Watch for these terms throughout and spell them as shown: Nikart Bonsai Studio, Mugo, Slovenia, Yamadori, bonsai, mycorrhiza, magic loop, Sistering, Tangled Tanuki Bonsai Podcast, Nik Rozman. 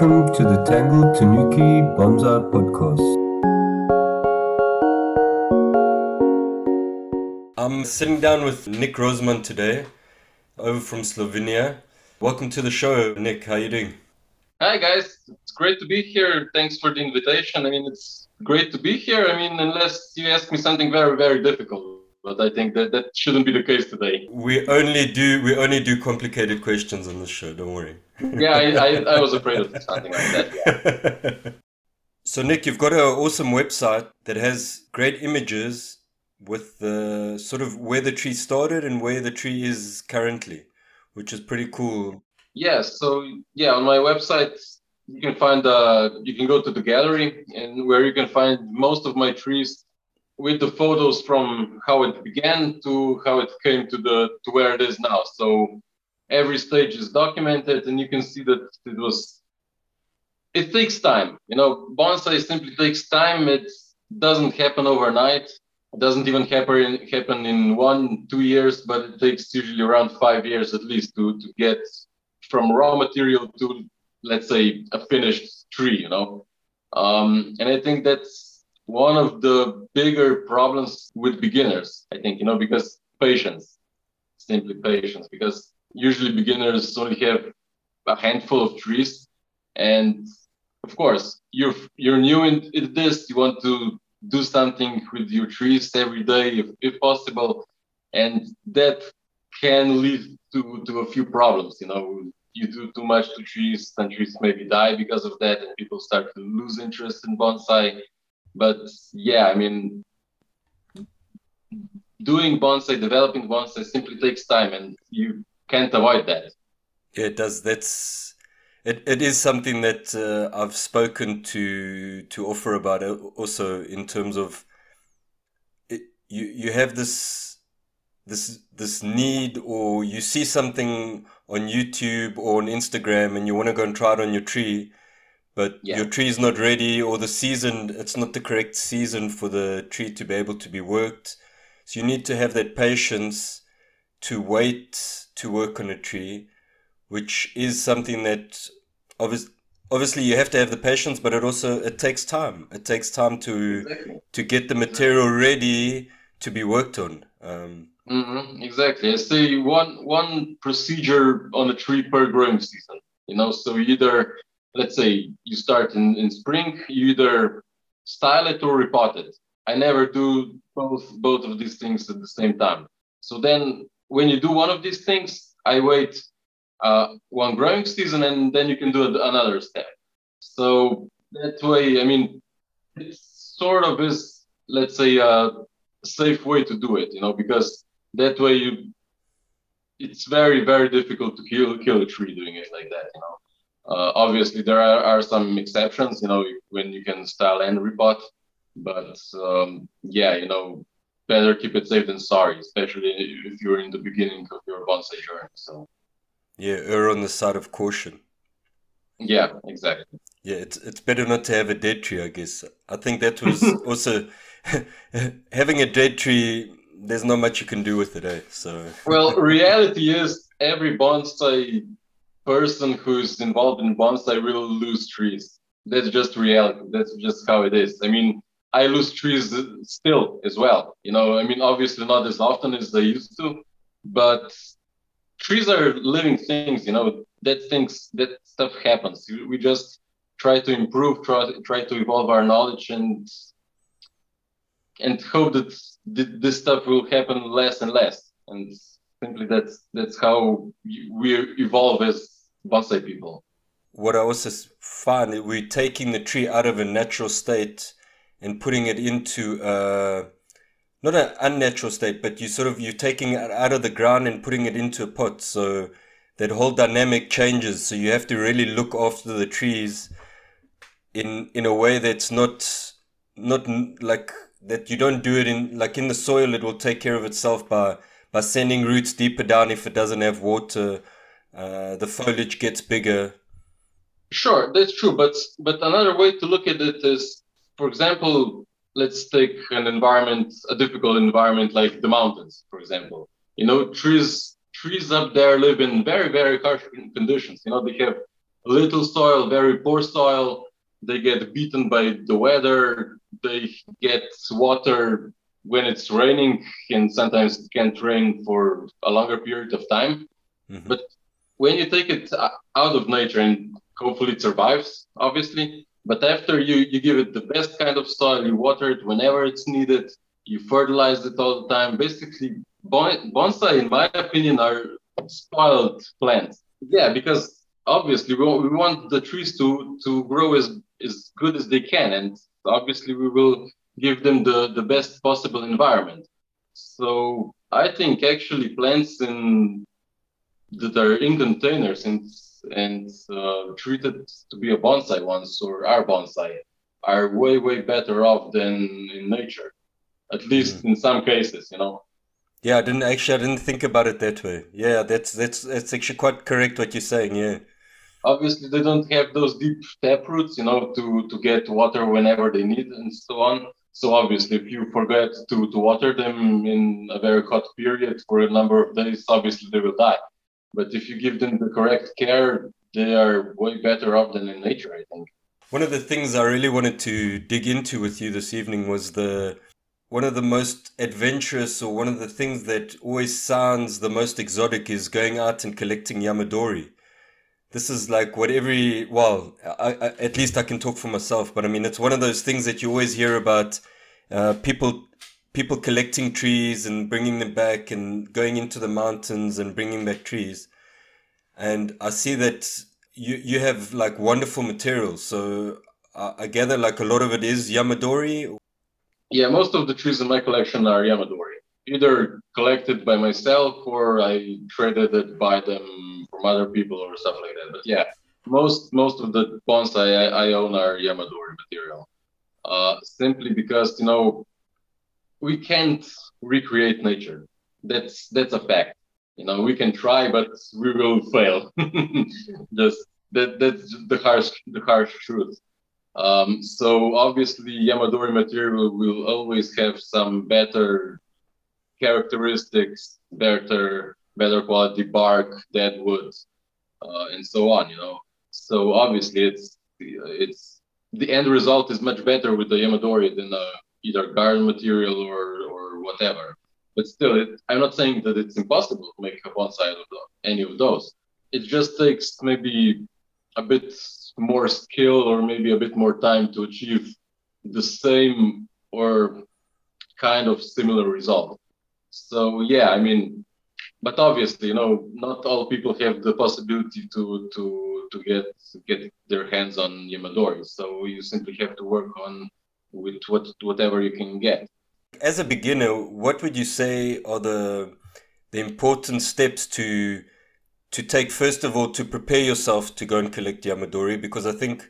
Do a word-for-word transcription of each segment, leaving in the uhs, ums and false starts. welcome to the Tangled Tanuki Bonsai Podcast. I'm sitting down with Nik Rozman today, over from Slovenia. Welcome to the show, Nik. How are you doing? Hi guys, it's great to be here. Thanks for the invitation. I mean, it's great to be here. I mean, unless you ask me something very, very difficult. But I think that that shouldn't be the case today. We only do we only do complicated questions on this show, don't worry. Yeah, I, I, I was afraid of something like that. Yeah. So Nik, you've got an awesome website that has great images with the sort of where the tree started and where the tree is currently, which is pretty cool. Yeah, so yeah, on my website you can find uh you can go to the gallery and where you can find most of my trees, with the photos from how it began to how it came to the to where it is now. So every stage is documented, and you can see that it was. It takes time, you know. Bonsai simply takes time. It doesn't happen overnight. It doesn't even happen happen in one, two years, but it takes usually around five years at least to to get from raw material to, let's say, a finished tree, you know. Um, and I think that's one of the bigger problems with beginners, I think, you know, because patience, simply patience, because usually beginners only have a handful of trees. And of course, you're you're new in, in this, you want to do something with your trees every day, if, if possible. And that can lead to, to a few problems, you know. You do too much to trees, and trees maybe die because of that, and people start to lose interest in bonsai. But yeah, I mean, doing bonsai, developing bonsai simply takes time, and you can't avoid that. It does. That's it. It is something that uh, I've spoken to to Offer about it also, in terms of it, you you have this this this need, or you see something on YouTube or on Instagram, and you want to go and try it on your tree. But yeah. Your tree is not ready, or the season, it's not the correct season for the tree to be able to be worked. So you need to have that patience to wait to work on a tree, which is something that obviously, obviously you have to have the patience, but it also, it takes time. It takes time to, exactly. to get the material ready to be worked on. Um, mm-hmm. Exactly. I see one, one procedure on a tree per growing season, you know, so either... Let's say you start in, in spring, you either style it or repot it. I never do both both of these things at the same time. So then when you do one of these things, I wait uh, one growing season, and then you can do another step. So that way, I mean, it sort of is, let's say, a safe way to do it, you know, because that way you, it's very, very difficult to kill, kill a tree doing it like that, you know. Uh, obviously, there are, are some exceptions, you know, when you can style and repot. But um, yeah, you know, better keep it safe than sorry, especially if you're in the beginning of your bonsai journey. So, yeah, err on the side of caution. Yeah, exactly. Yeah, it's it's better not to have a dead tree, I guess. I think that was also having a dead tree. There's not much you can do with it, eh? So. Well, reality is every bonsai person who's involved in bonsai will lose trees. That's just reality. That's just how it is. I mean, I lose trees still as well. You know, I mean, obviously not as often as they used to, but trees are living things, you know, that things, that stuff happens. We just try to improve, try, try to evolve our knowledge and and hope that this stuff will happen less and less. And simply that's that's how we evolve as bonsai people. What I also find is we're taking the tree out of a natural state and putting it into a, not an unnatural state, but you sort of you're taking it out of the ground and putting it into a pot. So that whole dynamic changes. So you have to really look after the trees in in a way that's not not like that. You don't do it in like in the soil. It will take care of itself by. By sending roots deeper down if it doesn't have water, uh, the foliage gets bigger. Sure, that's true. But but another way to look at it is, for example, let's take an environment, a difficult environment like the mountains, for example. You know, trees trees up there live in very, very harsh conditions. You know, they have little soil, very poor soil. They get beaten by the weather. They get water when it's raining, and sometimes it can't rain for a longer period of time. Mm-hmm. But when you take it out of nature, and hopefully it survives, obviously, but after you, you give it the best kind of soil, you water it whenever it's needed, you fertilize it all the time. Basically, bon- bonsai, in my opinion, are spoiled plants. Yeah, because obviously we, we want the trees to, to grow as, as good as they can. And obviously we will give them the, the best possible environment. So I think actually plants in, that are in containers and and uh, treated to be a bonsai ones or are bonsai are way, way better off than in nature, at least mm. in some cases, you know. Yeah, I didn't actually, I didn't think about it that way. Yeah, that's that's that's actually quite correct what you're saying, yeah. Obviously, they don't have those deep tap roots, you know, to, to get water whenever they need and so on. So obviously, if you forget to, to water them in a very hot period for a number of days, obviously they will die. But if you give them the correct care, they are way better off than in nature, I think. One of the things I really wanted to dig into with you this evening was the one of the most adventurous, or one of the things that always sounds the most exotic, is going out and collecting Yamadori. This is like what every, well, I, I, at least I can talk for myself, but I mean, it's one of those things that you always hear about uh, people people collecting trees and bringing them back and going into the mountains and bringing back trees. And I see that you, you have like wonderful materials. So I, I gather like a lot of it is Yamadori. Yeah, most of the trees in my collection are Yamadori, either collected by myself or I traded it by them from other people or stuff like that. But yeah, most, most of the bonsai I, I own are Yamadori material, uh, simply because, you know, we can't recreate nature. That's that's a fact. You know, we can try, but we will fail. Just that that's the harsh the harsh truth. Um, so obviously, Yamadori material will always have some better characteristics, better better quality bark, dead wood, uh, and so on. You know, so obviously, it's it's the end result is much better with the Yamadori than the either garden material or, or whatever. But still, it, I'm not saying that it's impossible to make a bonsai of any of those. It just takes maybe a bit more skill or maybe a bit more time to achieve the same or kind of similar result. So yeah, I mean, but obviously, you know, not all people have the possibility to to to get get their hands on Yamadori. So you simply have to work on with what whatever you can get. As a beginner, what would you say are the the important steps to to take, first of all, to prepare yourself to go and collect Yamadori? Because I think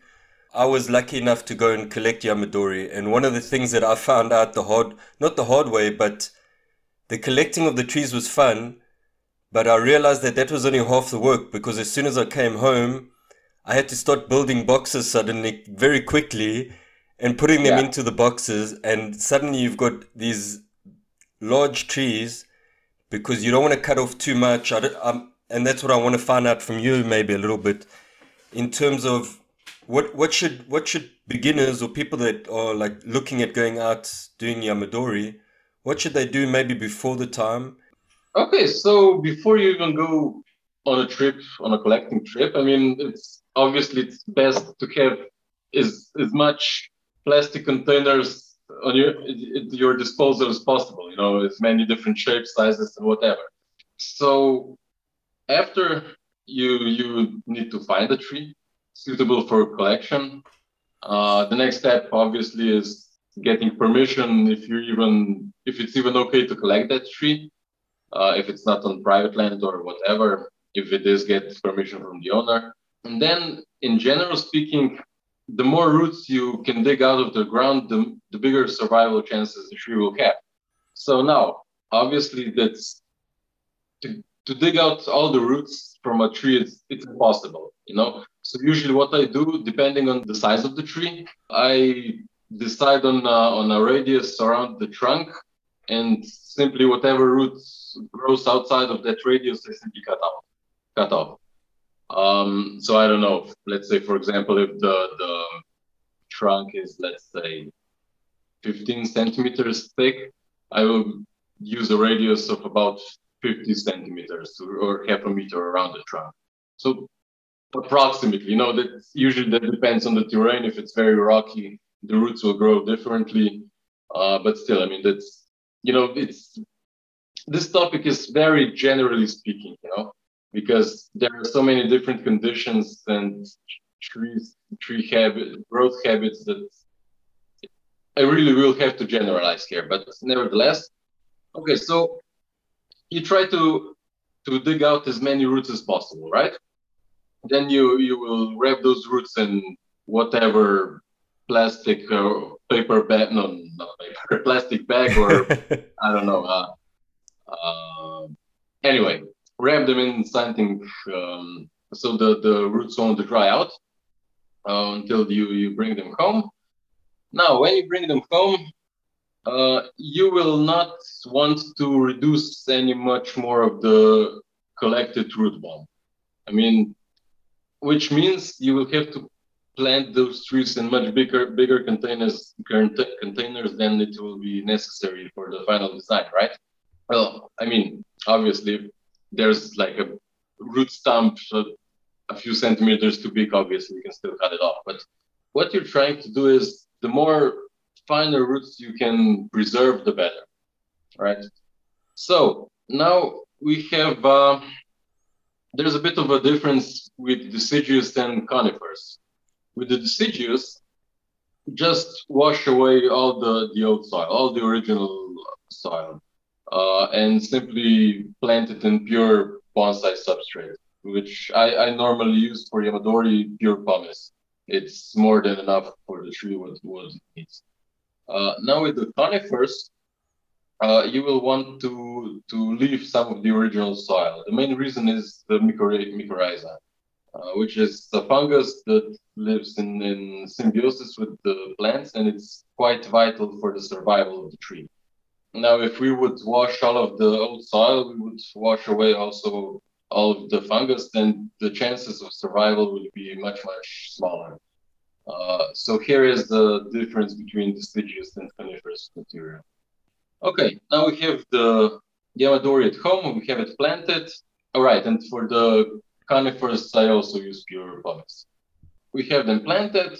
I was lucky enough to go and collect Yamadori, and one of the things that I found out the hard, not the hard way, but the collecting of the trees was fun, but I realized that that was only half the work, because as soon as I came home, I had to start building boxes suddenly very quickly and putting them yeah. into the boxes, and suddenly you've got these large trees because you don't want to cut off too much. I don't, I'm, and that's what I want to find out from you maybe a little bit in terms of what what should what should beginners or people that are like looking at going out doing Yamadori, what should they do maybe before the time? Okay, so before you even go on a trip, on a collecting trip, I mean, it's obviously it's best to have as, as much plastic containers on your at your disposal as possible, you know, as many different shapes, sizes, and whatever. So after you you need to find a tree suitable for collection. Uh, the next step obviously is getting permission if you even if it's even okay to collect that tree, uh, if it's not on private land or whatever. If it is, get permission from the owner. And then, in general speaking, the more roots you can dig out of the ground, the, the bigger survival chances the tree will have. So now, obviously, that's to, to dig out all the roots from a tree, it's, it's impossible, you know? So usually what I do, depending on the size of the tree, I decide on a, on a radius around the trunk, and simply whatever roots grows outside of that radius, I simply cut off. Cut off. Um, so I don't know, let's say, for example, if the, the trunk is, let's say, fifteen centimeters thick, I will use a radius of about fifty centimeters or half a meter around the trunk. So approximately, you know, that usually that depends on the terrain. If it's very rocky, the roots will grow differently. Uh, but still, I mean, that's, you know, it's, this topic is very generally speaking, you know, because there are so many different conditions and trees, tree habit, growth habits that I really will have to generalize here, but nevertheless. Okay, so you try to to dig out as many roots as possible, right? Then you, you will wrap those roots in whatever plastic or paper bag, no, not paper, plastic bag or I don't know. Uh, uh, anyway, wrap them in something um, so the, the roots won't dry out uh, until you, you bring them home. Now, when you bring them home, uh, you will not want to reduce any much more of the collected root bulb. I mean, which means you will have to plant those trees in much bigger bigger containers containers than it will be necessary for the final design, right? Well, I mean, obviously, there's like a root stump a few centimeters too big, obviously, you can still cut it off. But what you're trying to do is, the more finer roots you can preserve, the better, right? So now we have, uh, there's a bit of a difference with deciduous and conifers. With the deciduous, just wash away all the, the old soil, all the original soil, uh, and simply plant it in pure bonsai substrate, which I, I normally use for Yamadori pure pumice. It's more than enough for the tree what, what it needs. Uh, now with the conifers, uh, you will want to to leave some of the original soil. The main reason is the mycorrhiza, uh, which is a fungus that lives in, in symbiosis with the plants, and it's quite vital for the survival of the tree. Now, if we would wash all of the old soil, we would wash away also all of the fungus, then the chances of survival will be much, much smaller. Uh, so here is the difference between deciduous and coniferous material. Okay, now we have the Yamadori at home, we have it planted. All right, and for the conifers, I also use pure pumice. We have them planted.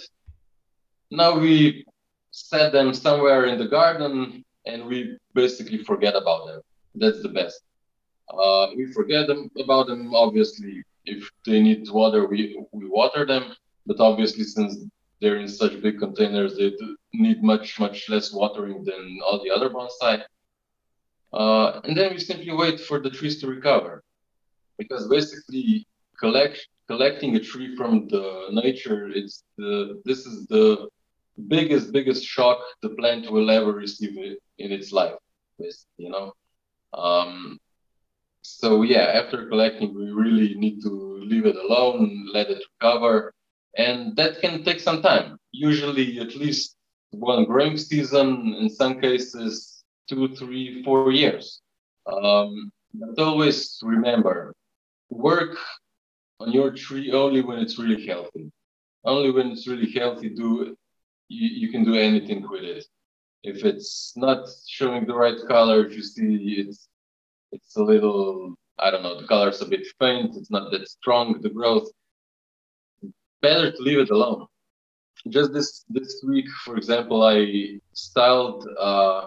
Now we set them somewhere in the garden and we basically forget about them. That's the best. Uh, we forget them, about them, obviously. If they need water, we, we water them. But obviously, since they're in such big containers, they do need much, much less watering than all the other bonsai. Uh, and then we simply wait for the trees to recover. Because basically, collect, collecting a tree from the nature, it's the, this is the biggest, biggest shock the plant will ever receive in its life, basically, you know? Um, So yeah, after collecting, we really need to leave it alone, let it recover. And that can take some time, usually at least one growing season, in some cases, two, three, four years. Um, but always remember, work on your tree only when it's really healthy. Only when it's really healthy, do you, you can do anything with it. If it's not showing the right color, if you see it's It's a little, I don't know, the color's a bit faint, it's not that strong, the growth. Better to leave it alone. Just this this week, for example, I styled uh,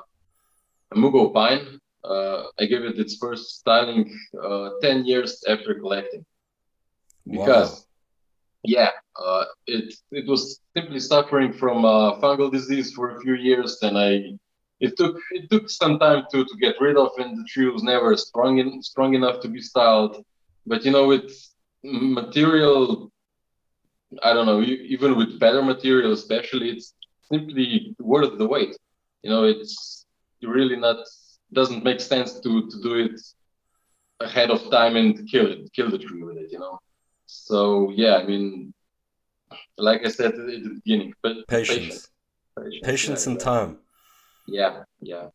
a Mugo pine. Uh, I gave it its first styling uh, ten years after collecting. Because, wow. yeah, uh, it, it was simply suffering from uh, fungal disease for a few years, and I... It took it took some time to, to get rid of, and the tree was never strong in, strong enough to be styled. But you know, with material, I don't know, even with better material, especially, it's simply worth the wait. You know, it's really not doesn't make sense to, to do it ahead of time and kill it, kill the tree with it. You know, so yeah, I mean, like I said at the beginning, but patience, patience, patience, patience yeah, and time. Yeah, yeah.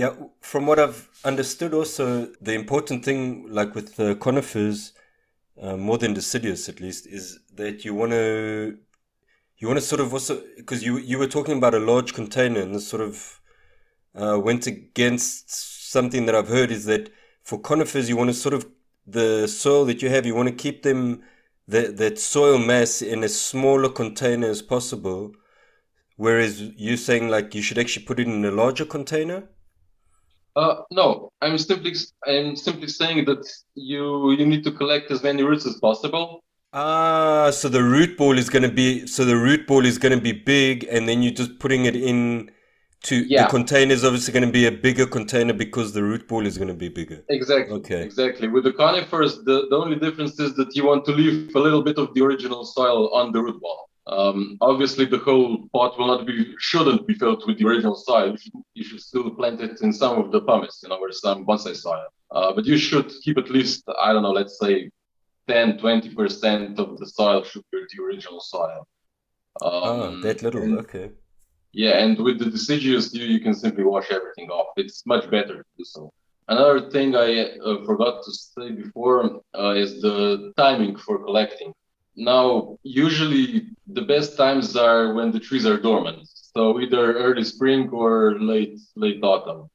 Yeah, from what I've understood also, the important thing, like with the conifers, uh, more than deciduous at least, is that you want to you want to sort of also, because you you were talking about a large container, and this sort of uh, went against something that I've heard, is that for conifers you want to sort of, the soil that you have, you want to keep them, that that soil mass, in as smaller container as possible, whereas you're saying like you should actually put it in a larger container. Uh, no, I'm simply I'm simply saying that you you need to collect as many roots as possible. Ah, so the root ball is going to be so the root ball is going to be big, and then you're just putting it in to yeah. the container is obviously going to be a bigger container because the root ball is going to be bigger. Exactly. Okay. Exactly. With the conifers, the, the only difference is that you want to leave a little bit of the original soil on the root ball. Um, obviously, the whole pot will not be, shouldn't be filled with the original soil. You should, you should still plant it in some of the pumice, you know, or some bonsai soil. Uh, but you should keep at least, I don't know, let's say ten, twenty percent of the soil should be the original soil. Um, oh, that little, and, okay. Yeah, and with the deciduous, you, you can simply wash everything off. It's much better to do so. Another thing I uh, forgot to say before uh, is the timing for collecting. Now, usually the best times are when the trees are dormant, so either early spring or late late autumn.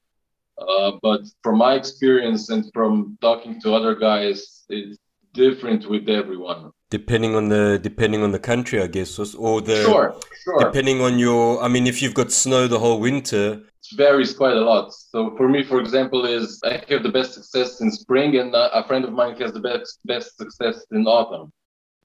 Uh, but from my experience and from talking to other guys, it's different with everyone. Depending on the depending on the country, I guess, or the sure, sure. Depending on your, I mean, if you've got snow the whole winter, it varies quite a lot. So for me, for example, is I have the best success in spring, and a friend of mine has the best best success in autumn.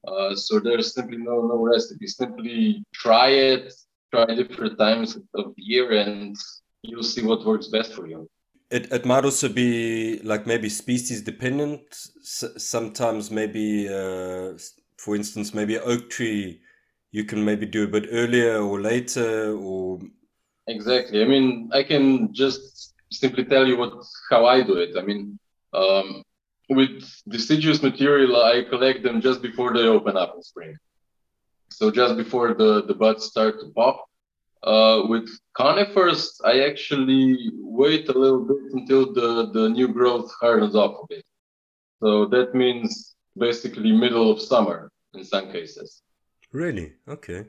Uh, so there's simply no, no recipe. Simply try it, try different times of the year, and you'll see what works best for you. It it might also be like maybe species dependent. S- sometimes maybe, uh, for instance, maybe an oak tree, you can maybe do a bit earlier or later, or exactly. I mean, I can just simply tell you what how I do it. I mean. Um, With deciduous material, I collect them just before they open up in spring. So just before the, the buds start to pop. Uh, with conifers, I actually wait a little bit until the, the new growth hardens off a bit. So that means basically middle of summer in some cases. Really? Okay.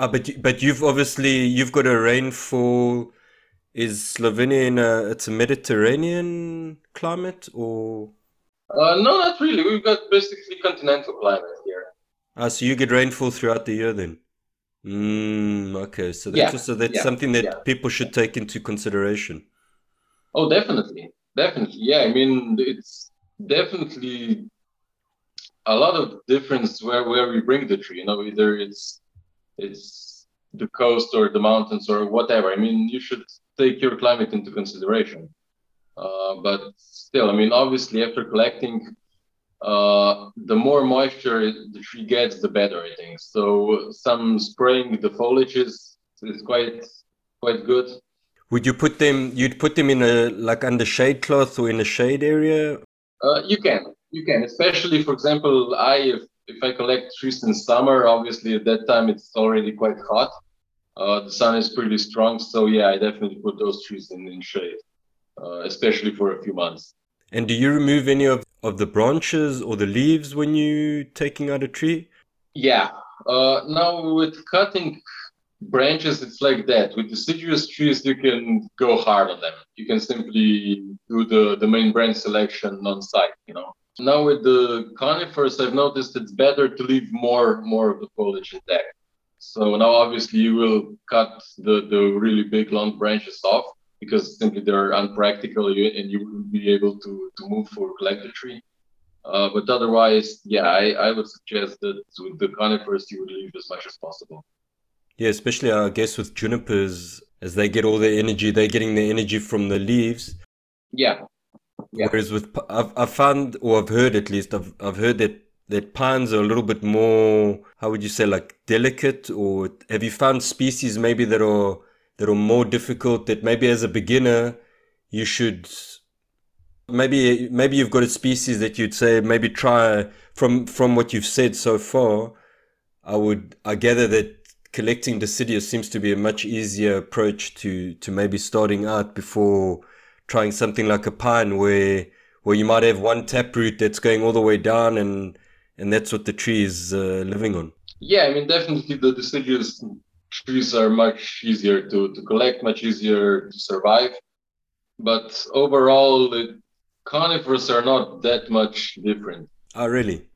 Ah, but, you, but you've obviously, you've got a rainfall. Is Slovenia in a, it's a Mediterranean climate, or... Uh, no, not really. We've got basically continental climate here. Ah, so you get rainfall throughout the year then? Mm, okay, so that's, yeah. also, that's yeah. something that yeah. people should take into consideration. Oh, definitely. Definitely, yeah. I mean, it's definitely a lot of difference where, where we bring the tree. You know, either it's it's the coast or the mountains or whatever. I mean, you should take your climate into consideration. Uh, but still, I mean, obviously, after collecting, uh, the more moisture the tree gets, the better, I think. So some spraying the foliage is, is quite quite good. Would you put them? You'd put them in a like under shade cloth or in a shade area? Uh, you can, you can. Especially, for example, I if, if I collect trees in summer, obviously at that time it's already quite hot. Uh, the sun is pretty strong, so yeah, I definitely put those trees in, in shade. Uh, especially for a few months. And do you remove any of, of the branches or the leaves when you're taking out a tree? Yeah. Uh, now with cutting branches, it's like that. With deciduous trees, you can go hard on them. You can simply do the, the main branch selection on site, you know. Now with the conifers, I've noticed it's better to leave more more of the foliage intact. So now obviously you will cut the, the really big long branches off, because simply they're unpractical and you wouldn't be able to, to move or collect the tree. Uh, but otherwise, yeah, I, I would suggest that with the conifers, you would leave as much as possible. Yeah, especially, I guess, with junipers, as they get all their energy, they're getting their energy from the leaves. Yeah. yeah. Whereas with, I've, I've found, or I've heard at least, I've, I've heard that, that pines are a little bit more, how would you say, like delicate, or have you found species maybe that are that are more difficult, that maybe as a beginner, you should, maybe maybe you've got a species that you'd say, maybe try, from from what you've said so far, I would, I gather that collecting deciduous seems to be a much easier approach to, to maybe starting out before trying something like a pine, where where you might have one taproot that's going all the way down and and that's what the tree is uh, living on. Yeah, I mean, definitely the deciduous trees are much easier to, to collect, much easier to survive. But overall, the conifers are not that much different. Oh, really?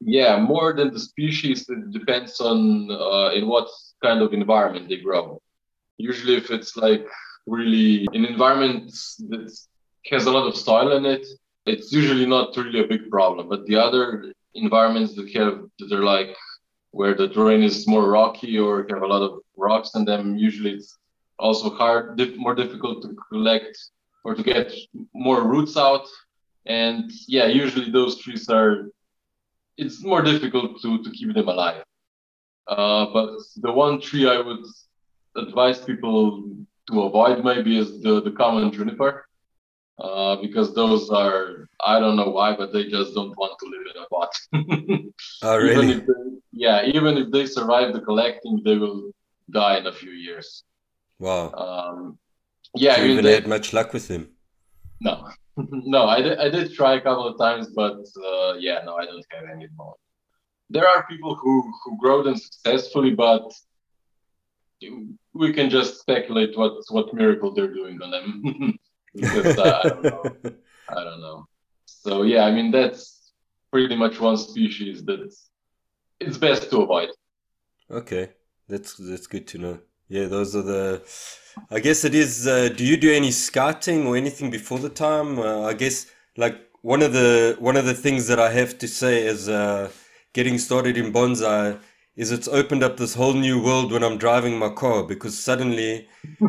Yeah, more than the species, it depends on uh, in what kind of environment they grow. Usually if it's like really an environment that has a lot of soil in it, it's usually not really a big problem. But the other environments that have, that are like where the terrain is more rocky or have a lot of rocks in them, usually it's also hard, diff- more difficult to collect or to get more roots out. And yeah, usually those trees are, it's more difficult to, to keep them alive. Uh, but the one tree I would advise people to avoid maybe is the, the common juniper, uh, because those are, I don't know why, but they just don't want to live in a pot. Oh, really? Even if they, yeah, even if they survive the collecting, they will die in a few years. Wow. Um, yeah, so you haven't had much luck with them. No, no, I did, I did try a couple of times, but uh, yeah, no, I don't have any more. There are people who, who grow them successfully, but we can just speculate what, what miracle they're doing on them. Because uh, I don't know. I don't know. So yeah, I mean, that's pretty much one species that it's, it's best to avoid. Okay, that's that's good to know. Yeah, those are the, I guess it is, uh, do you do any scouting or anything before the time? Uh, I guess like one of the one of the things that I have to say is uh, getting started in bonsai is it's opened up this whole new world when I'm driving my car, because suddenly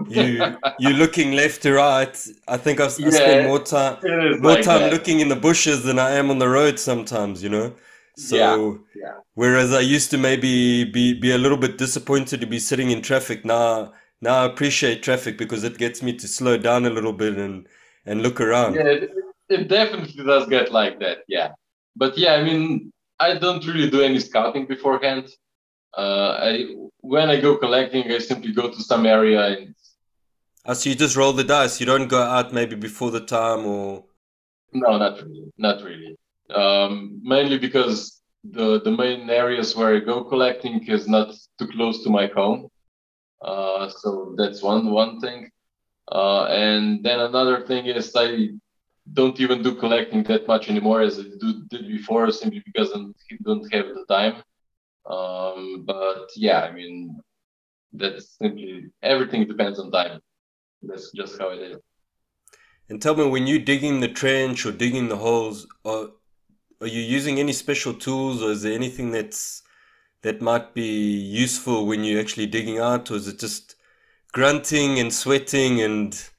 you, you're looking left to right. I think I, I yeah, spend more time, more like time that. looking in the bushes than I am on the road sometimes, you know? So, yeah, yeah. Whereas I used to maybe be, be a little bit disappointed to be sitting in traffic, now now I appreciate traffic because it gets me to slow down a little bit and, and look around. Yeah, it, it definitely does get like that, yeah. But yeah, I mean, I don't really do any scouting beforehand. Uh, I when I go collecting, I simply go to some area and... Oh, so you just roll the dice? You don't go out maybe before the time or... No, not really, not really. Um, mainly because the, the main areas where I go collecting is not too close to my home. Uh, so that's one, one thing. Uh, and then another thing is I don't even do collecting that much anymore as I do, did before, simply because I don't have the time. Um, but yeah, I mean, that's simply, everything depends on time. That's just how it is. And tell me, when you're digging the trench or digging the holes, are, are you using any special tools, or is there anything that's that might be useful when you're actually digging out, or is it just grunting and sweating and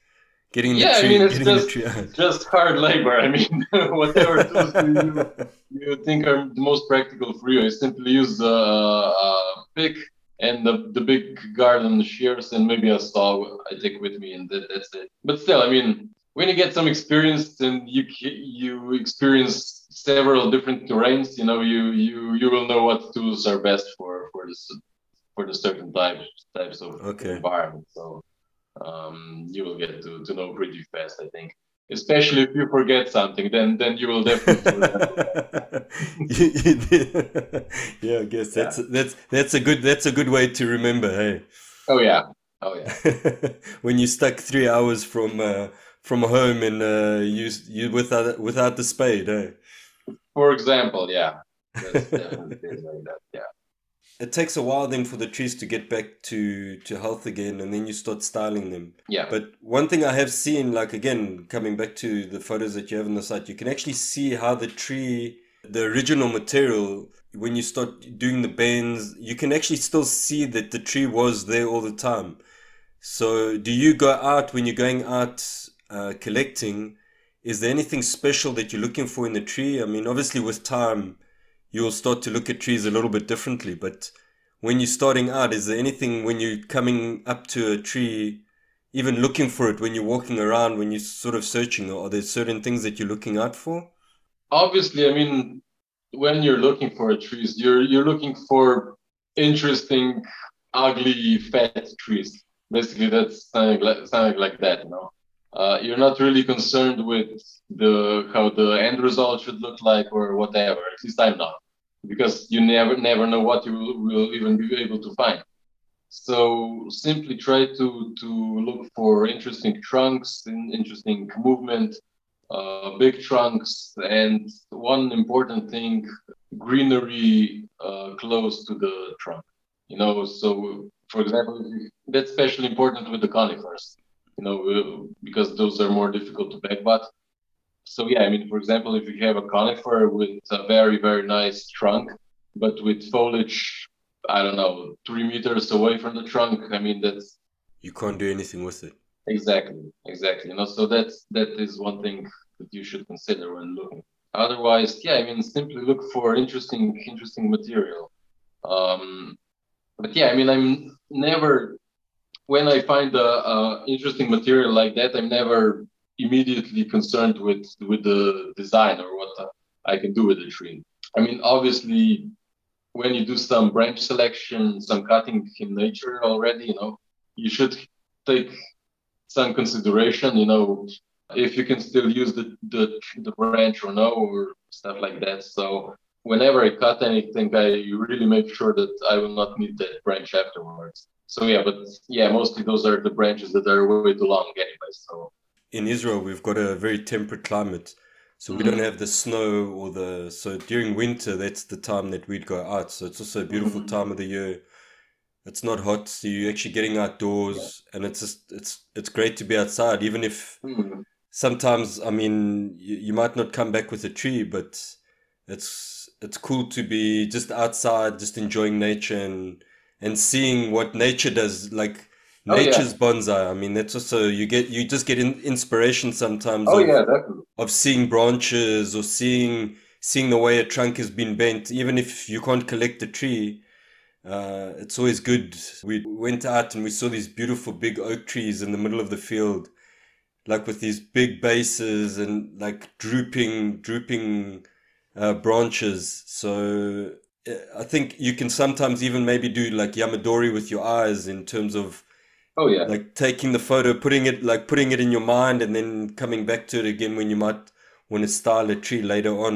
getting yeah, the tree? Yeah, I mean, it's just, tree out? just hard labor. I mean, whatever tools you, you think are the most practical for you, I simply use a, a pick and the, the big garden shears and maybe a saw I take with me, and that, that's it. But still, I mean, when you get some experience and you you experience several different terrains, you know, you you, you will know what tools are best for for this for the certain type, types of okay. environment. So um, you will get to, to know pretty fast, I think. Especially if you forget something, then then you will definitely. you, you yeah, I guess that's yeah. that's that's a good that's a good way to remember. Hey. Oh yeah. Oh yeah. When you stuck three hours from. Uh, From home and uh, used you without without the spade, eh? For example, yeah. That's definitely like that, yeah. It takes a while then for the trees to get back to, to health again, and then you start styling them. Yeah. But one thing I have seen, like again, coming back to the photos that you have on the site, you can actually see how the tree, the original material, when you start doing the bends, you can actually still see that the tree was there all the time. So do you go out when you're going out? Uh, collecting, is there anything special that you're looking for in the tree? I mean, obviously with time, you'll start to look at trees a little bit differently, but when you're starting out, is there anything when you're coming up to a tree, even looking for it when you're walking around, when you're sort of searching, or are there certain things that you're looking out for? Obviously, I mean, when you're looking for trees, you're you're looking for interesting, ugly, fat trees. Basically, that's something like, something like that, you know? Uh, you're not really concerned with the how the end result should look like or whatever. At least I'm not. because you never never know what you will, will even be able to find. So simply try to to look for interesting trunks, interesting movement, uh, big trunks, and one important thing, greenery uh, close to the trunk. You know, so for example, that's especially important with the conifers, you know, because those are more difficult to backbutt. So yeah, I mean, for example, if you have a conifer with a very, very nice trunk, but with foliage, I don't know, three meters away from the trunk, I mean, that's... You can't do anything with it. Exactly, exactly. You know, so that's, that is one thing that you should consider when looking. Otherwise, yeah, I mean, simply look for interesting, interesting material. Um, but yeah, I mean, I'm never... When I find a, a interesting material like that, I'm never... immediately concerned with with the design or what I can do with the tree. I mean, obviously, when you do some branch selection, some cutting in nature already, you know, you should take some consideration, you know, if you can still use the the, the branch or no, or stuff like that. So whenever I cut anything, I really make sure that I will not need that branch afterwards. So yeah, but yeah, mostly those are the branches that are way too long anyway. So. In Israel, we've got a very temperate climate, so we mm-hmm. don't have the snow or the... So during winter, that's the time that we'd go out. So it's also a beautiful mm-hmm. time of the year. It's not hot, so you're actually getting outdoors, yeah. and it's just it's it's great to be outside. Even if mm-hmm. sometimes, I mean, you, you might not come back with a tree, but it's it's cool to be just outside, just enjoying nature and and seeing what nature does, like. Nature's oh, yeah. bonsai. I mean, that's also you get. You just get in, inspiration sometimes. Oh, of, yeah, definitely. Of seeing branches or seeing seeing the way a trunk has been bent. Even if you can't collect the tree, uh, it's always good. We went out and we saw these beautiful big oak trees in the middle of the field, like with these big bases and like drooping, drooping uh, branches. So I think you can sometimes even maybe do like Yamadori with your eyes in terms of. Oh yeah. Like taking the photo, putting it like putting it in your mind and then coming back to it again when you might want to style a tree later on,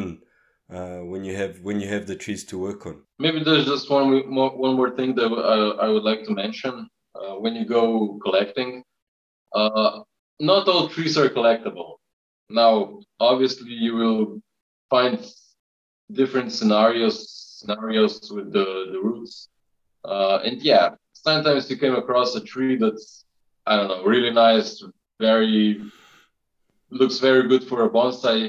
uh, when you have when you have the trees to work on. Maybe there's just one more one more thing that I, I would like to mention. Uh, when you go collecting, uh, not all trees are collectible. Now, obviously, you will find different scenarios scenarios with the the roots, uh, and yeah. Sometimes you came across a tree that's, I don't know, really nice, very, looks very good for a bonsai,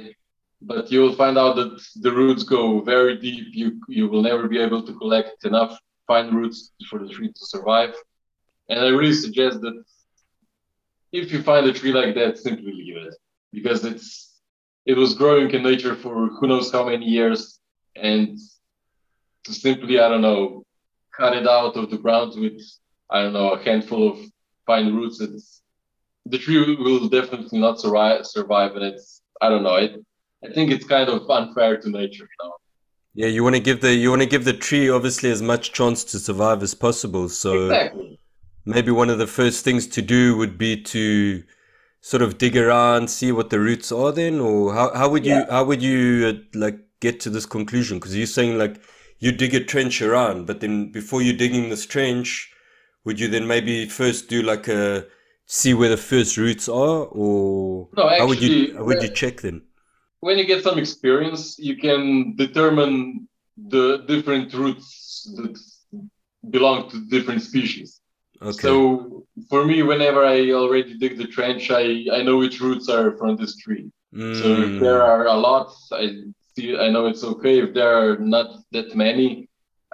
but you'll find out that the roots go very deep. You you will never be able to collect enough fine roots for the tree to survive. And I really suggest that if you find a tree like that, simply leave it, because it's it was growing in nature for who knows how many years, and to simply, I don't know, cut it out of the ground with, I don't know, a handful of fine roots. It's, the tree will definitely not survive, survive and it's, I don't know, it, I think it's kind of unfair to nature, you know? Yeah, you want to give the you want to give the tree obviously as much chance to survive as possible. So exactly. Maybe one of the first things to do would be to sort of dig around, see what the roots are then, or how how would you yeah. how would you uh, like get to this conclusion? Because you're saying like. You dig a trench around, but then before you digging this trench, would you then maybe first do like a, see where the first roots are, or no, actually, how would you, how would when, you check them? When you get some experience, you can determine the different roots that belong to different species. Okay. So for me, whenever I already dig the trench, I, I know which roots are from this tree. Mm. So if there are a lot, I... See, I know it's okay. If there are not that many,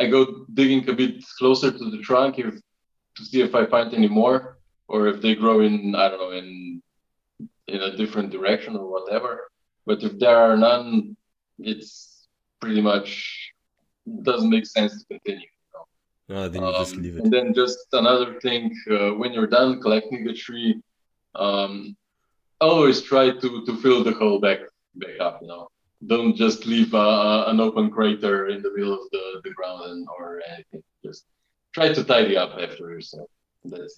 I go digging a bit closer to the trunk if, to see if I find any more, or if they grow in, I don't know, in in a different direction or whatever. But if there are none, it's pretty much doesn't make sense to continue. You know? No, then you um, just leave it. And then just another thing, uh, when you're done collecting a tree, um, always try to to fill the hole back back up. You know. Don't just leave uh, an open crater in the middle of the, the ground and, or anything. Just try to tidy up after yourself.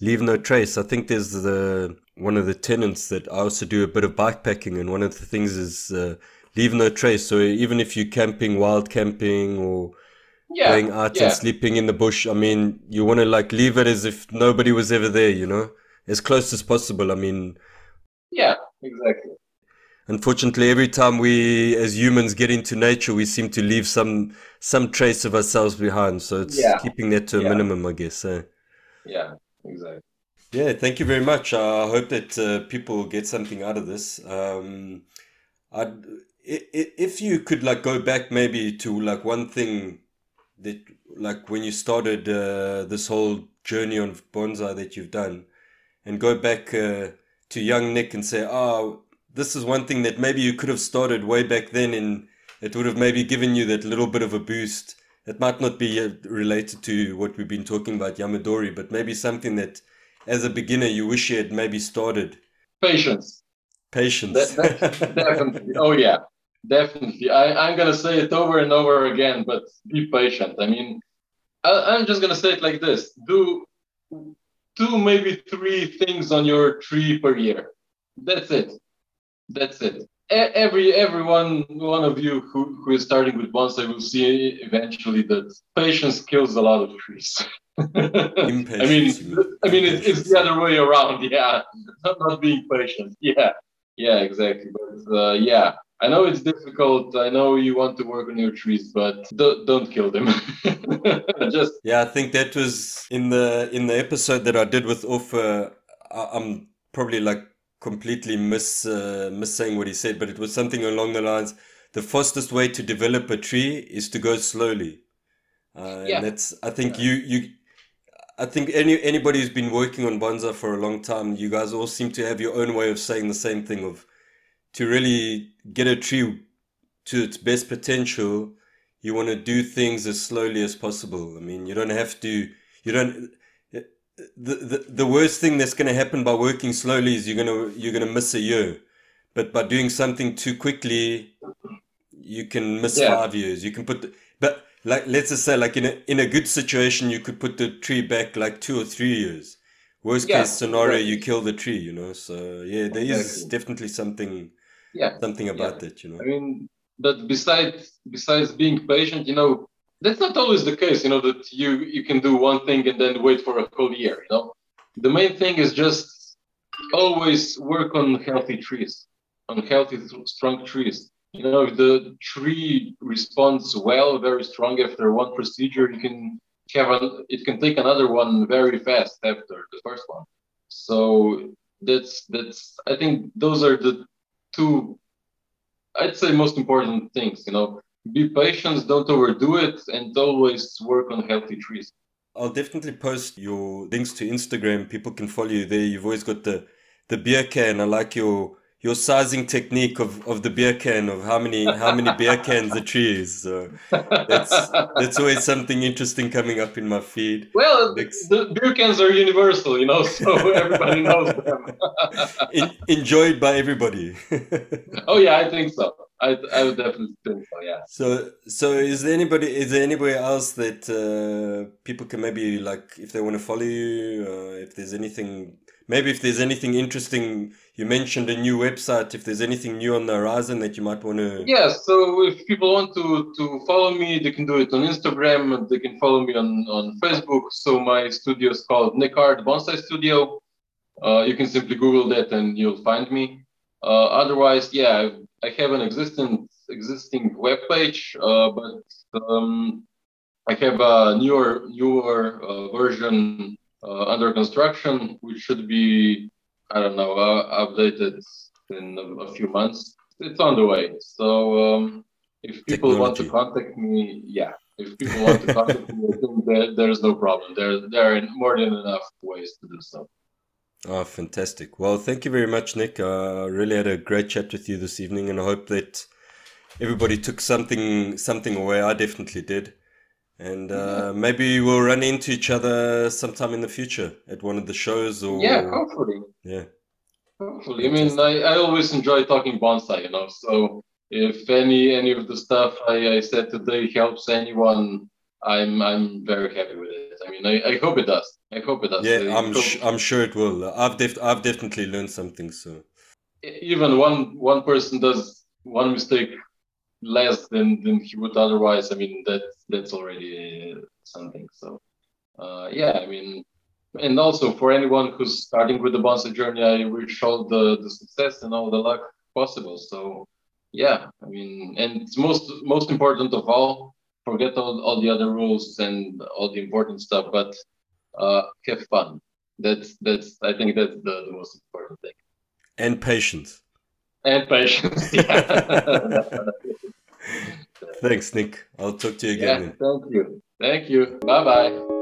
Leave no trace. I think there's the one of the tenants that I also do a bit of bikepacking, and one of the things is uh, leave no trace. So even if you're camping, wild camping, or yeah, playing out yeah. and sleeping in the bush, I mean, you want to like leave it as if nobody was ever there, you know, as close as possible. I mean, yeah, exactly. Unfortunately, every time we, as humans, get into nature, we seem to leave some some trace of ourselves behind. So it's yeah. keeping that to a yeah. minimum, I guess. Eh? Yeah, exactly. Yeah, thank you very much. I hope that uh, people get something out of this. Um, I'd, if you could like go back maybe to like one thing that like when you started uh, this whole journey on bonsai that you've done, and go back uh, to young Nick and say, oh, this is one thing that maybe you could have started way back then, and it would have maybe given you that little bit of a boost. It might not be related to what we've been talking about, Yamadori, but maybe something that as a beginner you wish you had maybe started. Patience. Patience. That, that, definitely. Oh, yeah. Definitely. I, I'm going to say it over and over again, but be patient. I mean, I, I'm just going to say it like this. Do two, maybe three things on your tree per year. That's it. That's it. Every every one, one of you who, who is starting with bonsai will see eventually that patience kills a lot of trees. Impatience. I mean, I mean it's, it's the other way around. Yeah, not being patient. Yeah, yeah, exactly. But uh, yeah, I know it's difficult. I know you want to work on your trees, but don't, don't kill them. Just yeah, I think that was in the in the episode that I did with Ofer. I'm probably like. completely miss uh, miss saying what he said, but it was something along the lines, the fastest way to develop a tree is to go slowly. Uh, yeah. And that's, I think yeah. you, you, I think any anybody who's been working on bonsai for a long time, you guys all seem to have your own way of saying the same thing, of to really get a tree to its best potential, you want to do things as slowly as possible. I mean, you don't have to, you don't, The, the the worst thing that's going to happen by working slowly is you're going to you're going to miss a year, but by doing something too quickly, you can miss yeah. five years. You can put, the, but like let's just say like in a in a good situation you could put the tree back like two or three years. Worst yeah. case scenario, right. you kill the tree, you know. So yeah, there exactly. is definitely something yeah. something about yeah. that, you know. I mean, but besides besides being patient, you know. That's not always the case, you know, that you, you can do one thing and then wait for a whole year, you know. The main thing is just always work on healthy trees, on healthy, strong trees. You know, if the tree responds well, very strong after one procedure, you can have a, it can take another one very fast after the first one. So that's, that's I think those are the two, I'd say, most important things, you know. Be patient, don't overdo it, and always work on healthy trees. I'll definitely post your links to Instagram. People can follow you there. You've always got the, the beer can. I like your your sizing technique of, of the beer can, of how many how many beer cans the tree is. So that's that's always something interesting coming up in my feed. Well, Next. the beer cans are universal, you know, so everybody knows them. in, enjoyed by everybody. Oh yeah, I think so. I, I would definitely think so, yeah. So, so is there anybody? Is there anywhere else that uh, people can maybe like, if they want to follow you, uh, if there's anything, maybe if there's anything interesting, you mentioned a new website. If there's anything new on the horizon that you might want to, yeah. So, if people want to to follow me, they can do it on Instagram. They can follow me on on Facebook. So my studio is called Nikart Bonsai Studio. Uh, you can simply Google that and you'll find me. Uh, otherwise, yeah. I've, I have an existing existing webpage, uh, but um, I have a newer newer uh, version uh, under construction, which should be, I don't know, uh, updated in a, a few months. It's on the way. So um, if people Technology. want to contact me, yeah, if people want to contact me, I think that there's no problem. There there are more than enough ways to do so. Oh, fantastic. Well, thank you very much, Nick. I uh, really had a great chat with you this evening, and I hope that everybody took something something away. I definitely did. And uh, mm-hmm. maybe we'll run into each other sometime in the future at one of the shows. Or Yeah, hopefully. Yeah. Hopefully. I mean, I, I always enjoy talking bonsai, you know, so if any any of the stuff I, I said today helps anyone, I'm I'm very happy with it. I mean, I, I hope it does. I hope it does. Yeah, I'm sh- I'm sure it will. I've def- I've definitely learned something. So even one one person does one mistake less than, than he would otherwise, I mean, that that's already something. So, uh, yeah, I mean, and also for anyone who's starting with the bonsai journey, I wish all the, the success and all the luck possible. So, yeah, I mean, and it's most most important of all, forget all, all the other rules and all the important stuff, but uh, have fun. That's, that's I think that's the, the most important thing. And patience. And patience, yeah. Thanks, Nick. I'll talk to you again. Yeah, thank you. Thank you. Bye-bye.